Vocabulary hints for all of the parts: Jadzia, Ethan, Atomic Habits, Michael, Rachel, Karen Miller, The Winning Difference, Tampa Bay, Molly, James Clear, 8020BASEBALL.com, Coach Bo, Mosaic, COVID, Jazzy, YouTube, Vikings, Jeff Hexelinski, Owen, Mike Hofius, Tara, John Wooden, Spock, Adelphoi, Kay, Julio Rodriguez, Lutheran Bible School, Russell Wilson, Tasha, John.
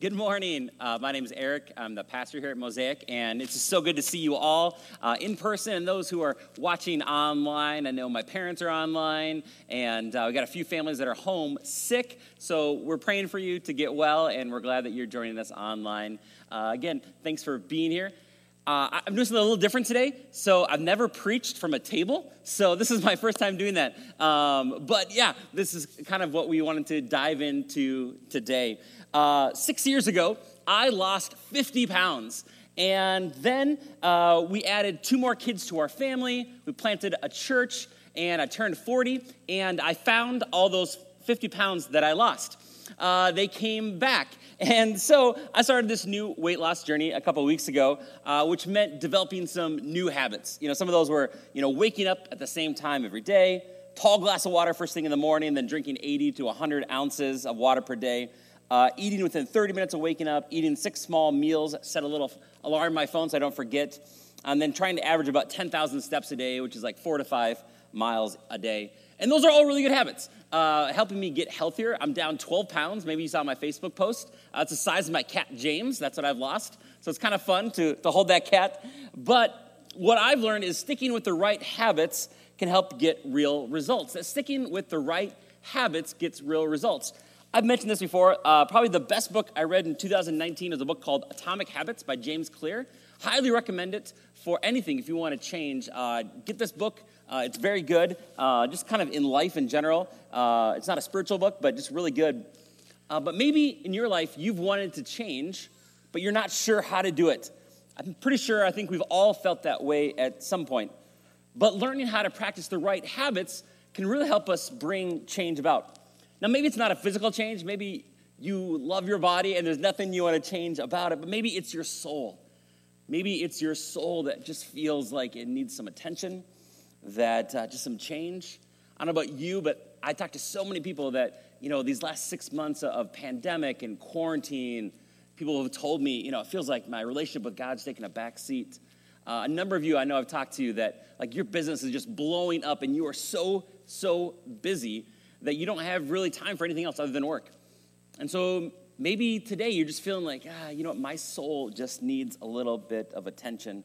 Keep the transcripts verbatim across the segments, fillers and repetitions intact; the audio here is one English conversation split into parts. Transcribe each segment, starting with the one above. Good morning. Uh, my name is Eric. I'm the pastor here at Mosaic, and it's just so good to see you all uh, in person and those who are watching online. I know my parents are online, and uh, we got a few families that are home sick, so we're praying for you to get well, and we're glad that you're joining us online. Uh, again, thanks for being here. Uh, I'm doing something a little different today, so I've never preached from a table, so this is my first time doing that. Um, but yeah, this is kind of what we wanted to dive into today. Uh, six years ago, I lost fifty pounds, and then uh, we added two more kids to our family, we planted a church, and I turned forty, and I found all those fifty pounds that I lost. Uh, they came back. And so I started this new weight loss journey a couple weeks ago, uh, which meant developing some new habits. You know, some of those were, you know, waking up at the same time every day, tall glass of water first thing in the morning, then drinking eighty to one hundred ounces of water per day, uh, eating within thirty minutes of waking up, eating six small meals, set a little alarm on my phone so I don't forget, and then trying to average about ten thousand steps a day, which is like four to five miles a day. And those are all really good habits, uh, helping me get healthier. I'm down twelve pounds. Maybe you saw my Facebook post. Uh, it's the size of my cat, James. That's what I've lost. So it's kind of fun to, to hold that cat. But what I've learned is sticking with the right habits can help get real results. That sticking with the right habits gets real results. I've mentioned this before. Uh, probably the best book I read in two thousand nineteen is a book called Atomic Habits by James Clear. Highly recommend it for anything if you want to change. Uh, get this book. Uh, it's very good, uh, just kind of in life in general. Uh, it's not a spiritual book, but just really good. Uh, but maybe in your life, you've wanted to change, but you're not sure how to do it. I'm pretty sure I think we've all felt that way at some point. But learning how to practice the right habits can really help us bring change about. Now, maybe it's not a physical change. Maybe you love your body and there's nothing you want to change about it, but maybe it's your soul. Maybe it's your soul that just feels like it needs some attention, that uh, just some change. I don't know about you, but I talked to so many people that, you know, these last six months of pandemic and quarantine, people have told me, you know, it feels like my relationship with God's taking a back seat. Uh, a number of you I know I've talked to that, like, your business is just blowing up and you are so, so busy that you don't have really time for anything else other than work. And so maybe today you're just feeling like, ah, you know what, my soul just needs a little bit of attention.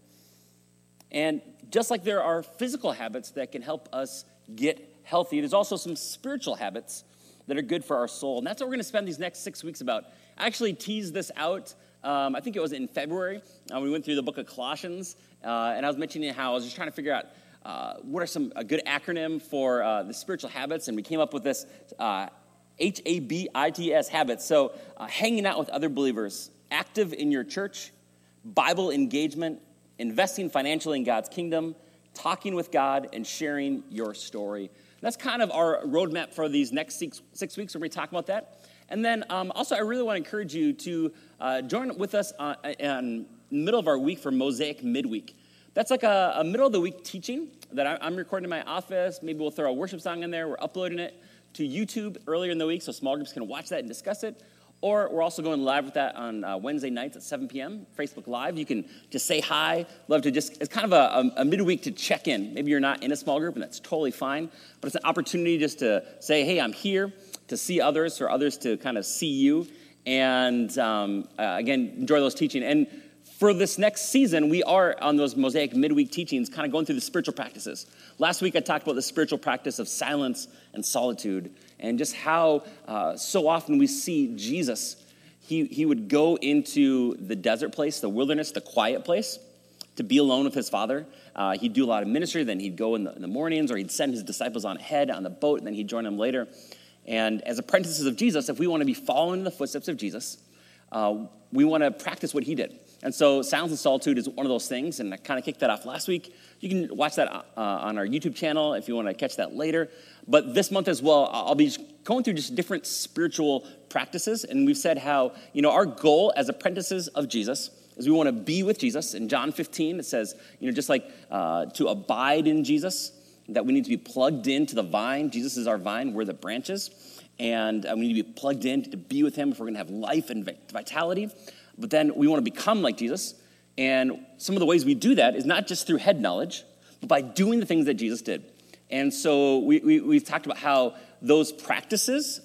And just like there are physical habits that can help us get healthy, there's also some spiritual habits that are good for our soul. And that's what we're going to spend these next six weeks about. I actually teased this out, um, I think it was in February. Uh, we went through the book of Colossians, uh, and I was mentioning how I was just trying to figure out uh, what are some a good acronym for uh, the spiritual habits, and we came up with this uh, H A B I T S habits. So uh, hanging out with other believers, active in your church, Bible engagement, investing financially in God's kingdom, talking with God, and sharing your story. That's kind of our roadmap for these next six, six weeks. We're going to talk about that. And then um, also, I really want to encourage you to uh, join with us uh, in the middle of our week for Mosaic Midweek. That's like a, a middle of the week teaching that I, I'm recording in my office. Maybe we'll throw a worship song in there. We're uploading it to YouTube earlier in the week so small groups can watch that and discuss it. Or we're also going live with that on uh, Wednesday nights at seven p.m., Facebook Live. You can just say hi. Love to just, it's kind of a, a midweek to check in. Maybe you're not in a small group, and that's totally fine. But it's an opportunity just to say, hey, I'm here, to see others, or others to kind of see you. And um, uh, again, enjoy those teachings. And for this next season, we are on those Mosaic midweek teachings, kind of going through the spiritual practices. Last week, I talked about the spiritual practice of silence and solitude, and just how uh, so often we see Jesus, he, he would go into the desert place, the wilderness, the quiet place, to be alone with his Father. Uh, he'd do a lot of ministry, then he'd go in the, in the mornings, or he'd send his disciples on ahead on the boat, and then he'd join them later. And as apprentices of Jesus, if we want to be following in the footsteps of Jesus, uh, we want to practice what he did. And so silence and solitude is one of those things, and I kind of kicked that off last week. You can watch that uh, on our YouTube channel if you want to catch that later. But this month as well, I'll be going through just different spiritual practices, and we've said how, you know, our goal as apprentices of Jesus is we want to be with Jesus. In John fifteen, it says, you know, just like uh, to abide in Jesus, that we need to be plugged into the vine. Jesus is our vine, we're the branches, and we need to be plugged in to be with him if we're going to have life and vitality. But then we want to become like Jesus, and some of the ways we do that is not just through head knowledge, but by doing the things that Jesus did. And so we, we, we've talked about how those practices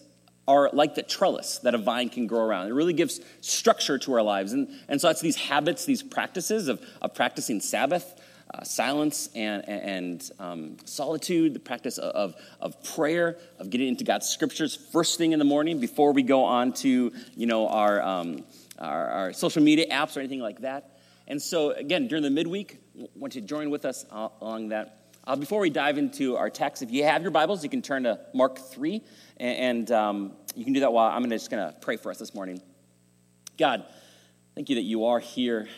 are like the trellis that a vine can grow around. It really gives structure to our lives. And, and so that's these habits, these practices of, of practicing Sabbath, uh, silence, and, and um, solitude, the practice of, of prayer, of getting into God's scriptures first thing in the morning before we go on to, you know, our, um, our, our social media apps or anything like that. And so, again, during the midweek, I want you to join with us along that. Uh, before we dive into our text, if you have your Bibles, you can turn to Mark three, and, and um, you can do that while I'm gonna, just going to pray for us this morning. God, thank you that you are here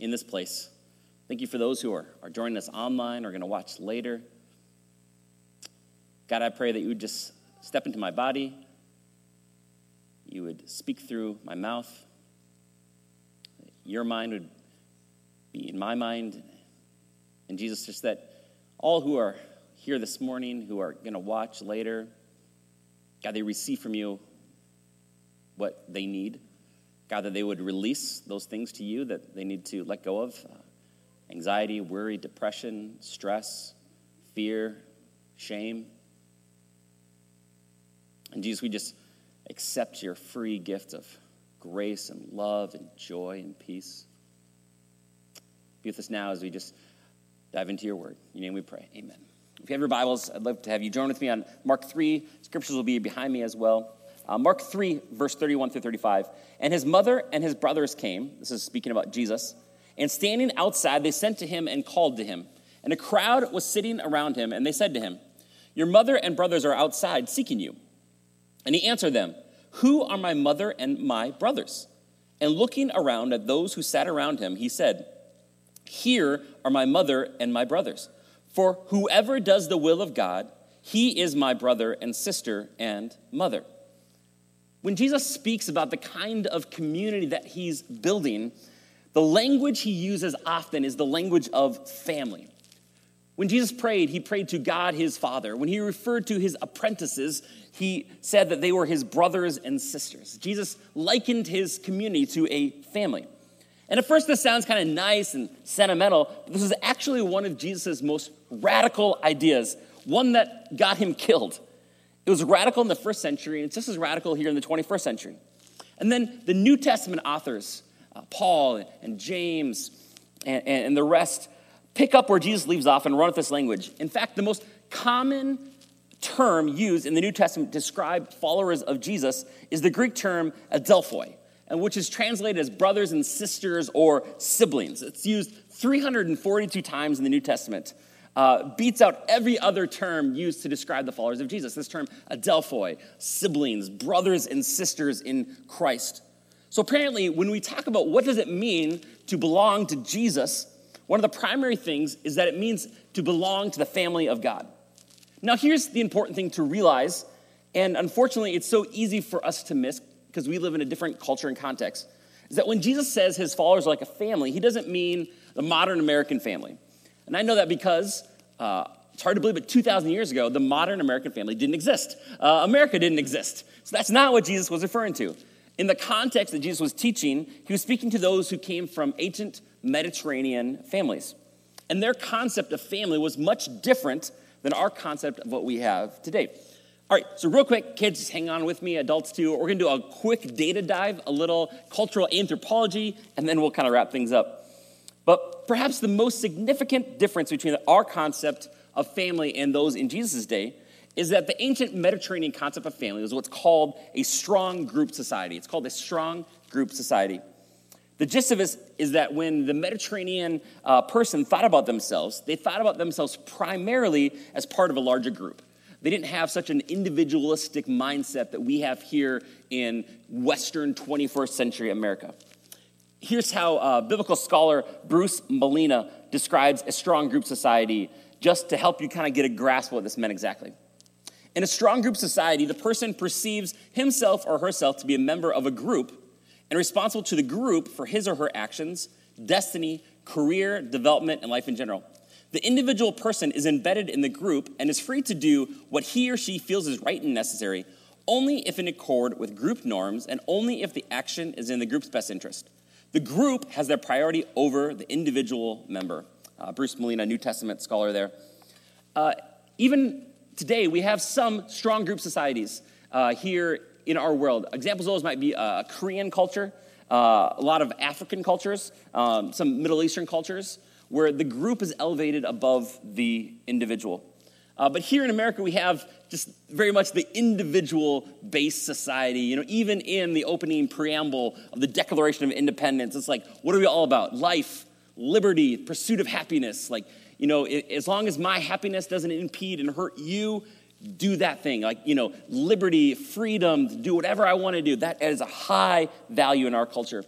in this place. Thank you for those who are, are joining us online or going to watch later. God, I pray that you would just step into my body. You would speak through my mouth. Your mind would be in my mind. And Jesus, just that all who are here this morning, who are going to watch later, God, they receive from you what they need. God, that they would release those things to you that they need to let go of. Uh, anxiety, worry, depression, stress, fear, shame. And Jesus, we just accept your free gift of grace and love and joy and peace. Be with us now as we just dive into your word. In your name we pray. Amen. If you have your Bibles, I'd love to have you join with me on Mark three. Scriptures will be behind me as well. Uh, Mark three, verse thirty-one through thirty-five. And his mother and his brothers came. This is speaking about Jesus. And standing outside, they sent to him and called to him. And a crowd was sitting around him, and they said to him, "Your mother and brothers are outside seeking you." And he answered them, "Who are my mother and my brothers?" And looking around at those who sat around him, he said, "Here are my mother and my brothers. For whoever does the will of God, he is my brother and sister and mother." When Jesus speaks about the kind of community that he's building, the language he uses often is the language of family. When Jesus prayed, he prayed to God, his Father. When he referred to his apprentices, he said that they were his brothers and sisters. Jesus likened his community to a family. And at first this sounds kind of nice and sentimental, but this is actually one of Jesus' most radical ideas, one that got him killed. It was radical in the first century, and it's just as radical here in the twenty-first century. And then the New Testament authors, uh, Paul and James and, and the rest, pick up where Jesus leaves off and run with this language. In fact, the most common term used in the New Testament to describe followers of Jesus is the Greek term Adelphoi, and which is translated as brothers and sisters or siblings. It's used three hundred forty-two times in the New Testament. Uh, beats out every other term used to describe the followers of Jesus. This term, Adelphoi, siblings, brothers and sisters in Christ. So apparently, when we talk about what does it mean to belong to Jesus, one of the primary things is that it means to belong to the family of God. Now, here's the important thing to realize, and unfortunately, it's so easy for us to miss, because we live in a different culture and context, is that when Jesus says his followers are like a family, he doesn't mean the modern American family. And I know that because, uh, it's hard to believe, but two thousand years ago, the modern American family didn't exist. Uh, America didn't exist. So that's not what Jesus was referring to. In the context that Jesus was teaching, he was speaking to those who came from ancient Mediterranean families. And their concept of family was much different than our concept of what we have today. All right, so real quick, kids, just hang on with me, adults too. We're going to do a quick data dive, a little cultural anthropology, and then we'll kind of wrap things up. But perhaps the most significant difference between our concept of family and those in Jesus' day is that the ancient Mediterranean concept of family was what's called a strong group society. It's called a strong group society. The gist of it is that when the Mediterranean uh, person thought about themselves, they thought about themselves primarily as part of a larger group. They didn't have such an individualistic mindset that we have here in Western twenty-first century America. Here's how uh, biblical scholar Bruce Malina describes a strong group society, just to help you kind of get a grasp of what this meant exactly. In a strong group society, the person perceives himself or herself to be a member of a group and responsible to the group for his or her actions, destiny, career, development, and life in general. The individual person is embedded in the group and is free to do what he or she feels is right and necessary, only if in accord with group norms and only if the action is in the group's best interest. The group has their priority over the individual member. Uh, Bruce Malina, New Testament scholar there. Uh, even today, we have some strong group societies. uh, here in our world. Examples of those might be uh, Korean culture, uh, a lot of African cultures, um, some Middle Eastern cultures, where the group is elevated above the individual. Uh, but here in America, we have just very much the individual-based society. You know, even in the opening preamble of the Declaration of Independence, it's like, what are we all about? Life, liberty, pursuit of happiness. Like, you know, as long as my happiness doesn't impede and hurt you, do that thing. Like, you know, liberty, freedom, do whatever I want to do. That is a high value in our culture.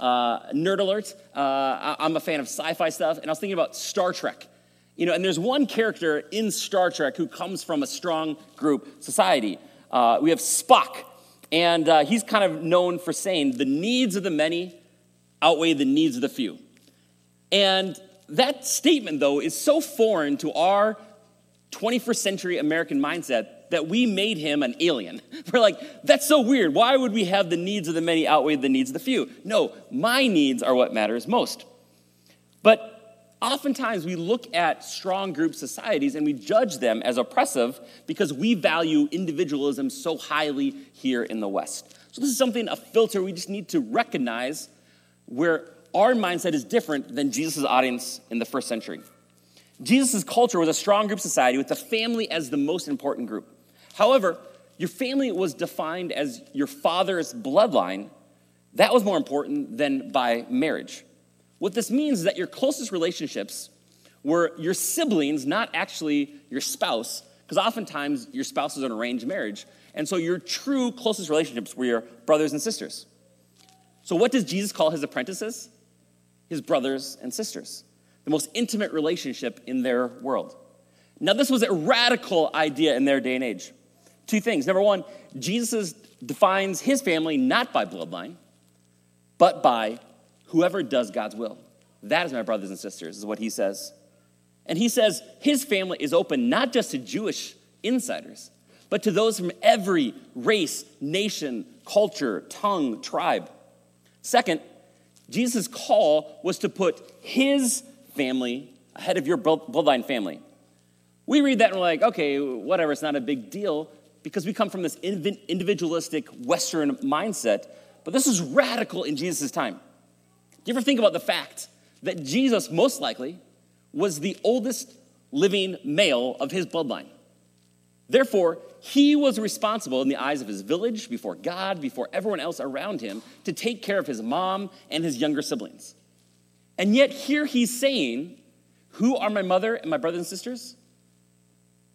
Uh, nerd alert, uh, I'm a fan of sci-fi stuff, and I was thinking about Star Trek. You know, and there's one character in Star Trek who comes from a strong group society. Uh, we have Spock, and uh, he's kind of known for saying, the needs of the many outweigh the needs of the few. And that statement, though, is so foreign to our twenty-first century American mindset that we made him an alien. We're like, that's so weird. Why would we have the needs of the many outweigh the needs of the few? No, my needs are what matters most. But oftentimes, we look at strong group societies and we judge them as oppressive because we value individualism so highly here in the West. So this is something, a filter we just need to recognize where our mindset is different than Jesus' audience in the first century. Jesus' culture was a strong group society with the family as the most important group. However, your family was defined as your father's bloodline. That was more important than by marriage. What this means is that your closest relationships were your siblings, not actually your spouse, because oftentimes your spouse is an arranged marriage. And so your true closest relationships were your brothers and sisters. So what does Jesus call his apprentices? His brothers and sisters, the most intimate relationship in their world. Now, this was a radical idea in their day and age. Two things. Number one, Jesus defines his family not by bloodline, but by whoever does God's will. That is my brothers and sisters, is what he says. And he says his family is open not just to Jewish insiders, but to those from every race, nation, culture, tongue, tribe. Second, Jesus' call was to put his family ahead of your bloodline family. We read that and we're like, okay, whatever, it's not a big deal, because we come from this individualistic Western mindset. But this is radical in Jesus' time. You ever think about the fact that Jesus most likely was the oldest living male of his bloodline? Therefore, he was responsible in the eyes of his village, before God, before everyone else around him, to take care of his mom and his younger siblings. And yet here he's saying, who are my mother and my brothers and sisters?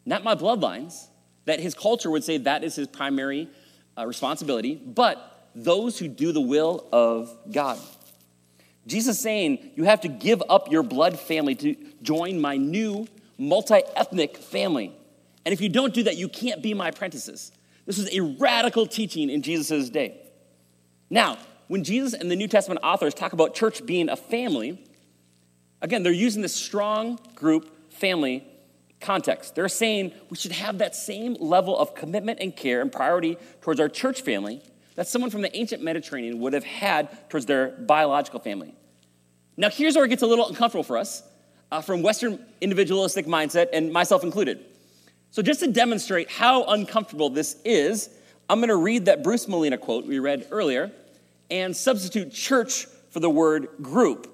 Not my bloodlines, that his culture would say that is his primary uh, responsibility, but those who do the will of God. Jesus is saying, you have to give up your blood family to join my new multi-ethnic family. And if you don't do that, you can't be my apprentices. This was a radical teaching in Jesus' day. Now, when Jesus and the New Testament authors talk about church being a family, again, they're using this strong group family context. They're saying we should have that same level of commitment and care and priority towards our church family that someone from the ancient Mediterranean would have had towards their biological family. Now, here's where it gets a little uncomfortable for us, uh, from Western individualistic mindset, and myself included. So just to demonstrate how uncomfortable this is, I'm going to read that Bruce Malina quote we read earlier and substitute church for the word group.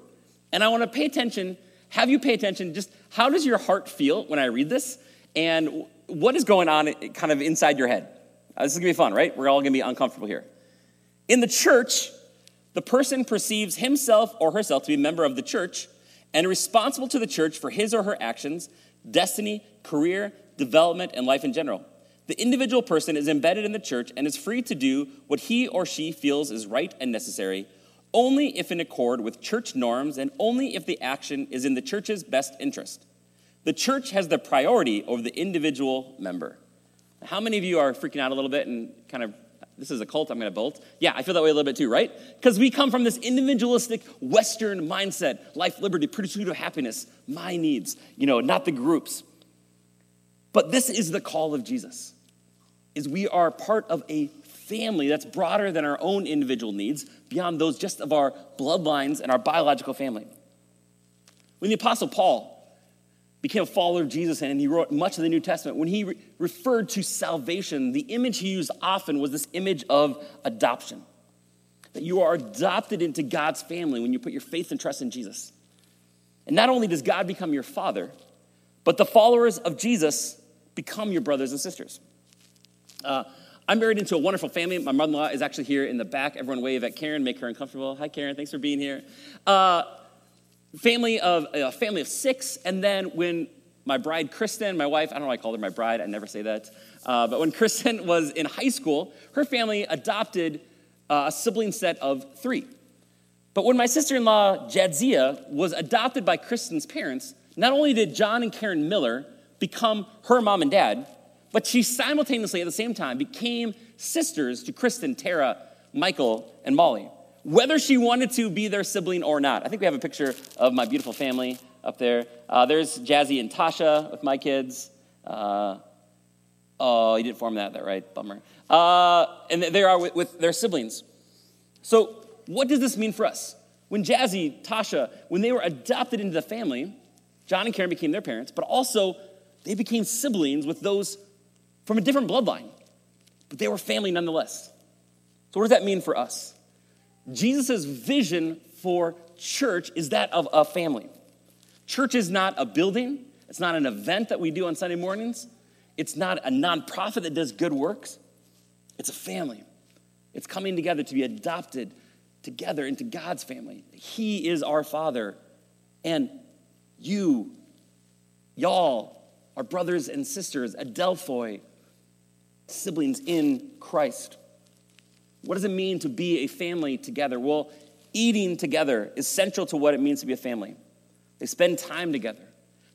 And I want to pay attention, have you pay attention, just how does your heart feel when I read this? And what is going on kind of inside your head? Uh, this is going to be fun, right? We're all going to be uncomfortable here. In the church, the person perceives himself or herself to be a member of the church and responsible to the church for his or her actions, destiny, career, development, and life in general. The individual person is embedded in the church and is free to do what he or she feels is right and necessary, only if in accord with church norms and only if the action is in the church's best interest. The church has the priority over the individual member. How many of you are freaking out a little bit and kind of, this is a cult I'm going to build? Yeah, I feel that way a little bit too, right? Because we come from this individualistic Western mindset, life, liberty, pursuit of happiness, my needs, you know, not the group's. But this is the call of Jesus, is we are part of a family that's broader than our own individual needs, beyond those just of our bloodlines and our biological family. When the Apostle Paul became a follower of Jesus, and he wrote much of the New Testament. When he re- referred to salvation, the image he used often was this image of adoption, that you are adopted into God's family when you put your faith and trust in Jesus. And not only does God become your father, but the followers of Jesus become your brothers and sisters. Uh, I'm married into a wonderful family. My mother-in-law is actually here in the back. Everyone wave at Karen, make her uncomfortable. Hi, Karen, thanks for being here. Uh, family of a family of six, and then when my bride, Kristen, my wife, I don't know why I called her my bride, I never say that, uh, but when Kristen was in high school, her family adopted uh, a sibling set of three. But when my sister-in-law, Jadzia, was adopted by Kristen's parents, not only did John and Karen Miller become her mom and dad, but she simultaneously, at the same time, became sisters to Kristen, Tara, Michael, and Molly, whether she wanted to be their sibling or not. I think we have a picture of my beautiful family up there. Uh, there's Jazzy and Tasha with my kids. Uh, oh, you didn't form that, that right? Bummer. Uh, and they are with, with their siblings. So what does this mean for us? When Jazzy, Tasha, when they were adopted into the family, John and Karen became their parents, but also they became siblings with those from a different bloodline, but they were family nonetheless. So what does that mean for us? Jesus' vision for church is that of a family. Church is not a building. It's not an event that we do on Sunday mornings. It's not a nonprofit that does good works. It's a family. It's coming together to be adopted together into God's family. He is our Father, and you, y'all, are brothers and sisters, Adelphoi, siblings in Christ. What does it mean to be a family together? Well, eating together is central to what it means to be a family. They spend time together.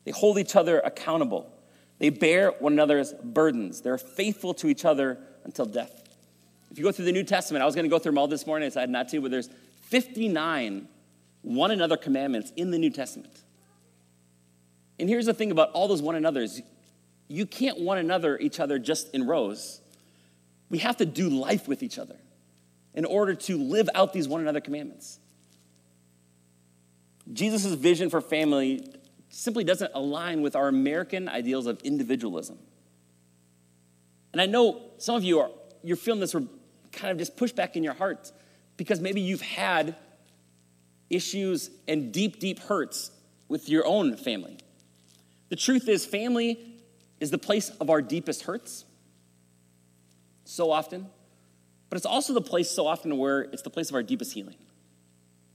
They hold each other accountable. They bear one another's burdens. They're faithful to each other until death. If you go through the New Testament, I was going to go through them all this morning. I decided not to, but there's fifty-nine one another commandments in the New Testament. And here's the thing about all those one another's. You can't one another each other just in rows. We have to do life with each other in order to live out these one another commandments. Jesus' vision for family simply doesn't align with our American ideals of individualism. And I know some of you are, you're feeling this kind of just pushback in your heart because maybe you've had issues and deep, deep hurts with your own family. The truth is, family is the place of our deepest hurts so often. But it's also the place so often where it's the place of our deepest healing.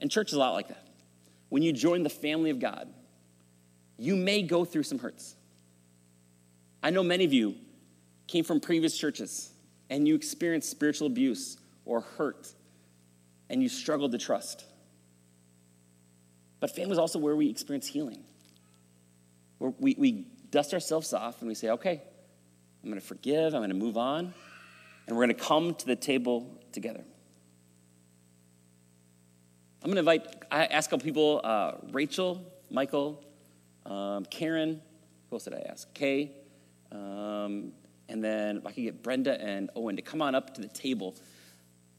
And church is a lot like that. When you join the family of God, you may go through some hurts. I know many of you came from previous churches and you experienced spiritual abuse or hurt and you struggled to trust. But family is also where we experience healing. Where we, we dust ourselves off and we say, okay, I'm going to forgive, I'm going to move on. And we're going to come to the table together. I'm going to invite, I asked a couple people, uh, Rachel, Michael, um, Karen, who else did I ask? Kay. Um, and then if I could get Brenda and Owen to come on up to the table.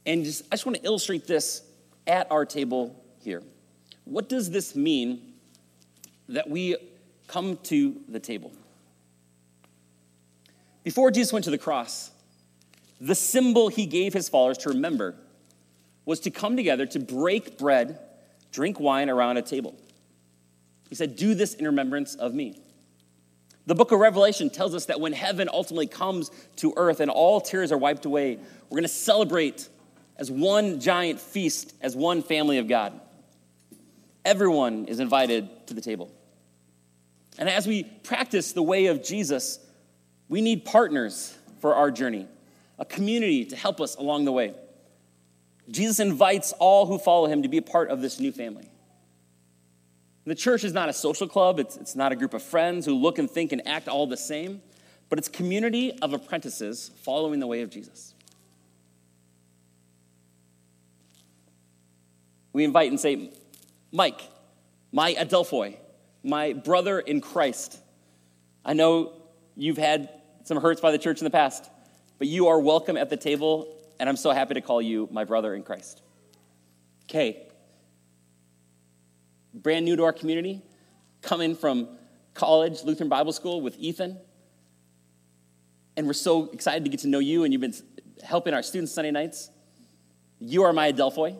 And just, I just want to illustrate this at our table here. What does this mean that we come to the table? Before Jesus went to the cross, the symbol he gave his followers to remember was to come together to break bread, drink wine around a table. He said, do this in remembrance of me. The book of Revelation tells us that when heaven ultimately comes to earth and all tears are wiped away, we're going to celebrate as one giant feast, as one family of God. Everyone is invited to the table. And as we practice the way of Jesus, we need partners for our journey, a community to help us along the way. Jesus invites all who follow him to be a part of this new family. The church is not a social club. It's, it's not a group of friends who look and think and act all the same, but it's a community of apprentices following the way of Jesus. We invite and say, Mike, my Adelphoi, my brother in Christ, I know you've had some hurts by the church in the past, but you are welcome at the table, and I'm so happy to call you my brother in Christ. Kay, brand new to our community, coming from college, Lutheran Bible School, with Ethan. And we're so excited to get to know you, and you've been helping our students Sunday nights. You are my Adelphoi,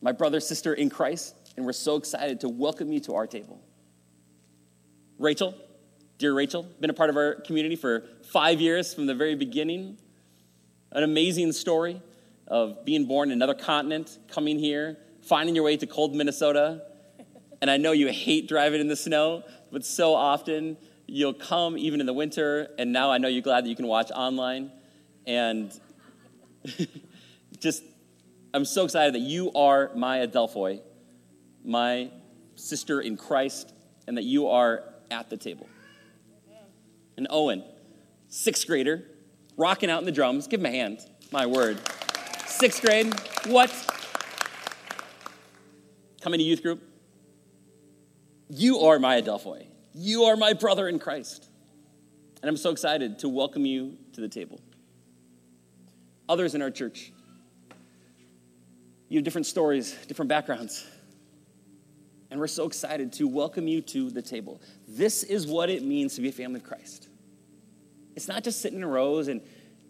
my brother, sister in Christ, and we're so excited to welcome you to our table. Rachel, dear Rachel, been a part of our community for five years from the very beginning. An amazing story of being born in another continent, coming here, finding your way to cold Minnesota. And I know you hate driving in the snow, but so often you'll come even in the winter, and now I know you're glad that you can watch online. And just, I'm so excited that you are my Adelphoi, my sister in Christ, and that you are at the table. And Owen, sixth grader, rocking out in the drums. Give him a hand. My word. Sixth grade. What? Coming to youth group. You are my Adelphoi. You are my brother in Christ. And I'm so excited to welcome you to the table. Others in our church, you have different stories, different backgrounds. And we're so excited to welcome you to the table. This is what it means to be a family of Christ. It's not just sitting in rows and,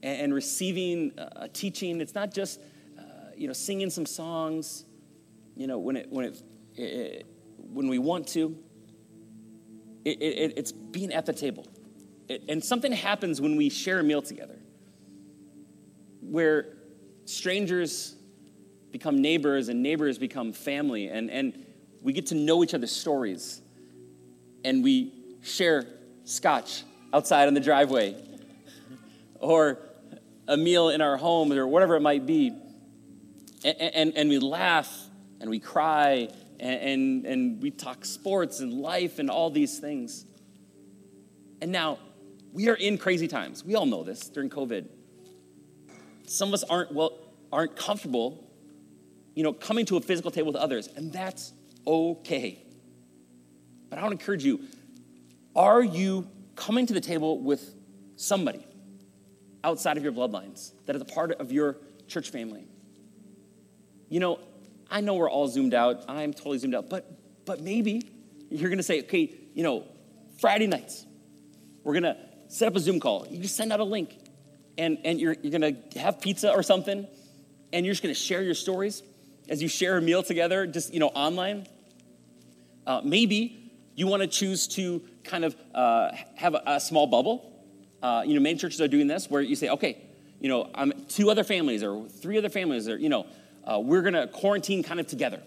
and receiving a teaching. It's not just, uh, you know, singing some songs, you know, when it when it, it when we want to. It, it, it's being at the table. It, and something happens when we share a meal together, where strangers become neighbors and neighbors become family. And, and we get to know each other's stories. And we share scotch outside on the driveway or a meal in our home or whatever it might be. And, and, and we laugh and we cry and, and, and we talk sports and life and all these things. And now we are in crazy times. We all know this during COVID. Some of us aren't well, aren't comfortable, you know, coming to a physical table with others, and that's okay. But I want to encourage you: are you coming to the table with somebody outside of your bloodlines that is a part of your church family? You know, I know we're all zoomed out. I'm totally zoomed out. But but maybe you're going to say, okay, you know, Friday nights we're going to set up a Zoom call. You just send out a link. And, and you're, you're going to have pizza or something, and you're just going to share your stories as you share a meal together, just, you know, online. Uh, maybe you want to choose to kind of uh, have a, a small bubble. Uh, you know, many churches are doing this, where you say, okay, you know, I'm two other families or three other families, or, you know, uh, we're going to quarantine kind of together.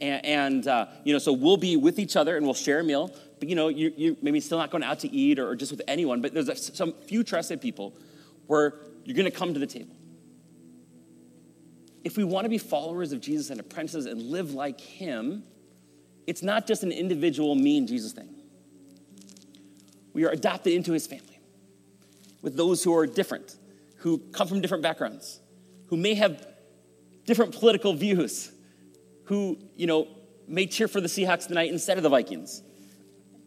And, and uh, you know, so we'll be with each other and we'll share a meal. But, you know, you, you maybe still not going out to eat or, or just with anyone, but there's a, some few trusted people where you're going to come to the table. If we want to be followers of Jesus and apprentices and live like him, it's not just an individual me and Jesus thing. We are adopted into his family with those who are different, who come from different backgrounds, who may have different political views, who, you know, may cheer for the Seahawks tonight instead of the Vikings.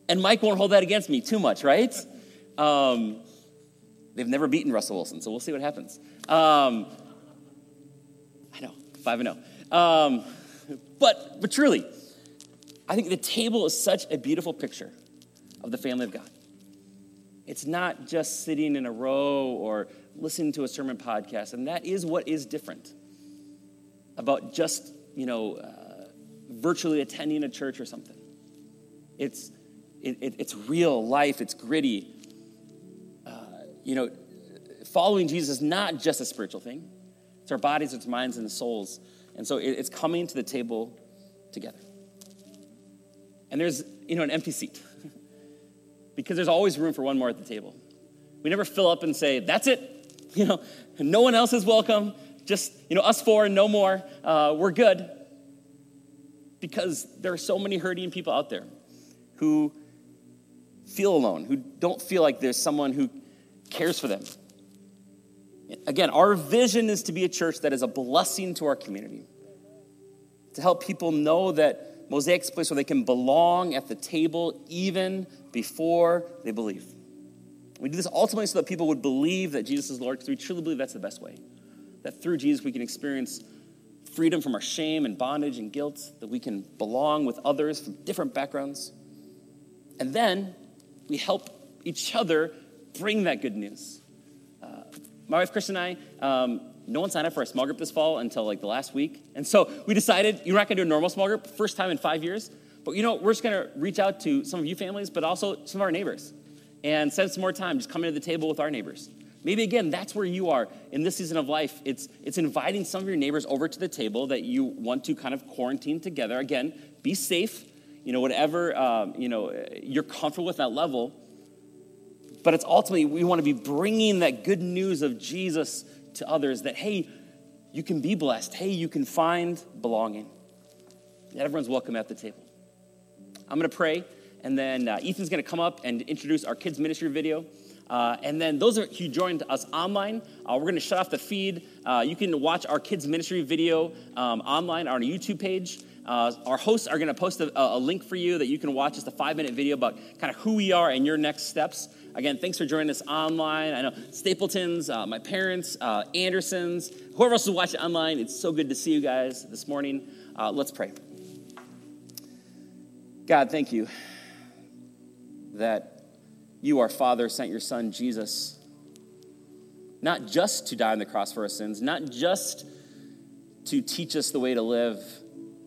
And Mike won't hold that against me too much, right? Um... They've never beaten Russell Wilson, so we'll see what happens. Um, I know, five and oh. Um, but, but truly, I think the table is such a beautiful picture of the family of God. It's not just sitting in a row or listening to a sermon podcast, and that is what is different about just, you know, uh, virtually attending a church or something. It's, it, it, it's real life, it's gritty. You know, following Jesus is not just a spiritual thing. It's our bodies, it's minds, and souls. And so it's coming to the table together. And there's, you know, an empty seat. Because there's always room for one more at the table. We never fill up and say, that's it. You know, no one else is welcome. Just, you know, us four and no more. Uh, we're good. Because there are so many hurting people out there who feel alone, who don't feel like there's someone who cares for them. Again, our vision is to be a church that is a blessing to our community, to help people know that Mosaic is a place where they can belong at the table even before they believe. We do this ultimately so that people would believe that Jesus is Lord, because we truly believe that's the best way, that through Jesus we can experience freedom from our shame and bondage and guilt, that we can belong with others from different backgrounds. And then we help each other bring that good news. Uh, my wife, Kristen, and I, um, no one signed up for a small group this fall until like the last week. And so we decided you're not going to do a normal small group, first time in five years. But you know, we're just going to reach out to some of you families, but also some of our neighbors. And spend some more time just coming to the table with our neighbors. Maybe, again, that's where you are in this season of life. It's it's inviting some of your neighbors over to the table that you want to kind of quarantine together. Again, be safe, you know, whatever, um, you know, you're comfortable with that level. But it's ultimately, we want to be bringing that good news of Jesus to others that, hey, you can be blessed. Hey, you can find belonging. That everyone's welcome at the table. I'm going to pray, and then uh, Ethan's going to come up and introduce our kids' ministry video. Uh, and then those of you who joined us online, uh, we're going to shut off the feed. Uh, you can watch our kids' ministry video um, online on our YouTube page. Uh, our hosts are going to post a, a link for you that you can watch. It's a five-minute video about kind of who we are and your next steps. Again, thanks for joining us online. I know Stapleton's, uh, my parents, uh, Anderson's, whoever else is watching online, it's so good to see you guys this morning. Uh, let's pray. God, thank you that you, our Father, sent your Son, Jesus, not just to die on the cross for our sins, not just to teach us the way to live,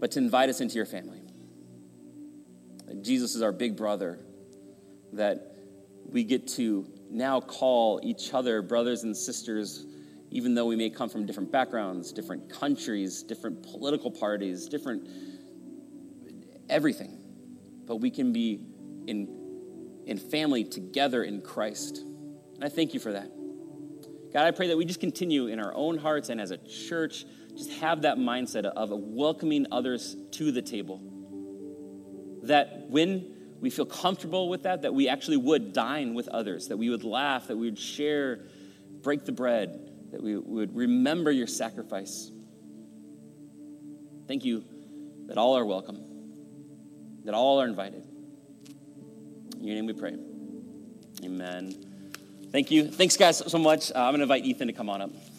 but to invite us into your family. That Jesus is our big brother, that we get to now call each other brothers and sisters, even though we may come from different backgrounds, different countries, different political parties, different everything. But we can be in and family together in Christ. And I thank you for that. God, I pray that we just continue in our own hearts and as a church, just have that mindset of welcoming others to the table. That when we feel comfortable with that, that we actually would dine with others, that we would laugh, that we would share, break the bread, that we would remember your sacrifice. Thank you that all are welcome, that all are invited. In your name we pray. Amen. Thank you. Thanks, guys, so much. Uh, I'm going to invite Ethan to come on up.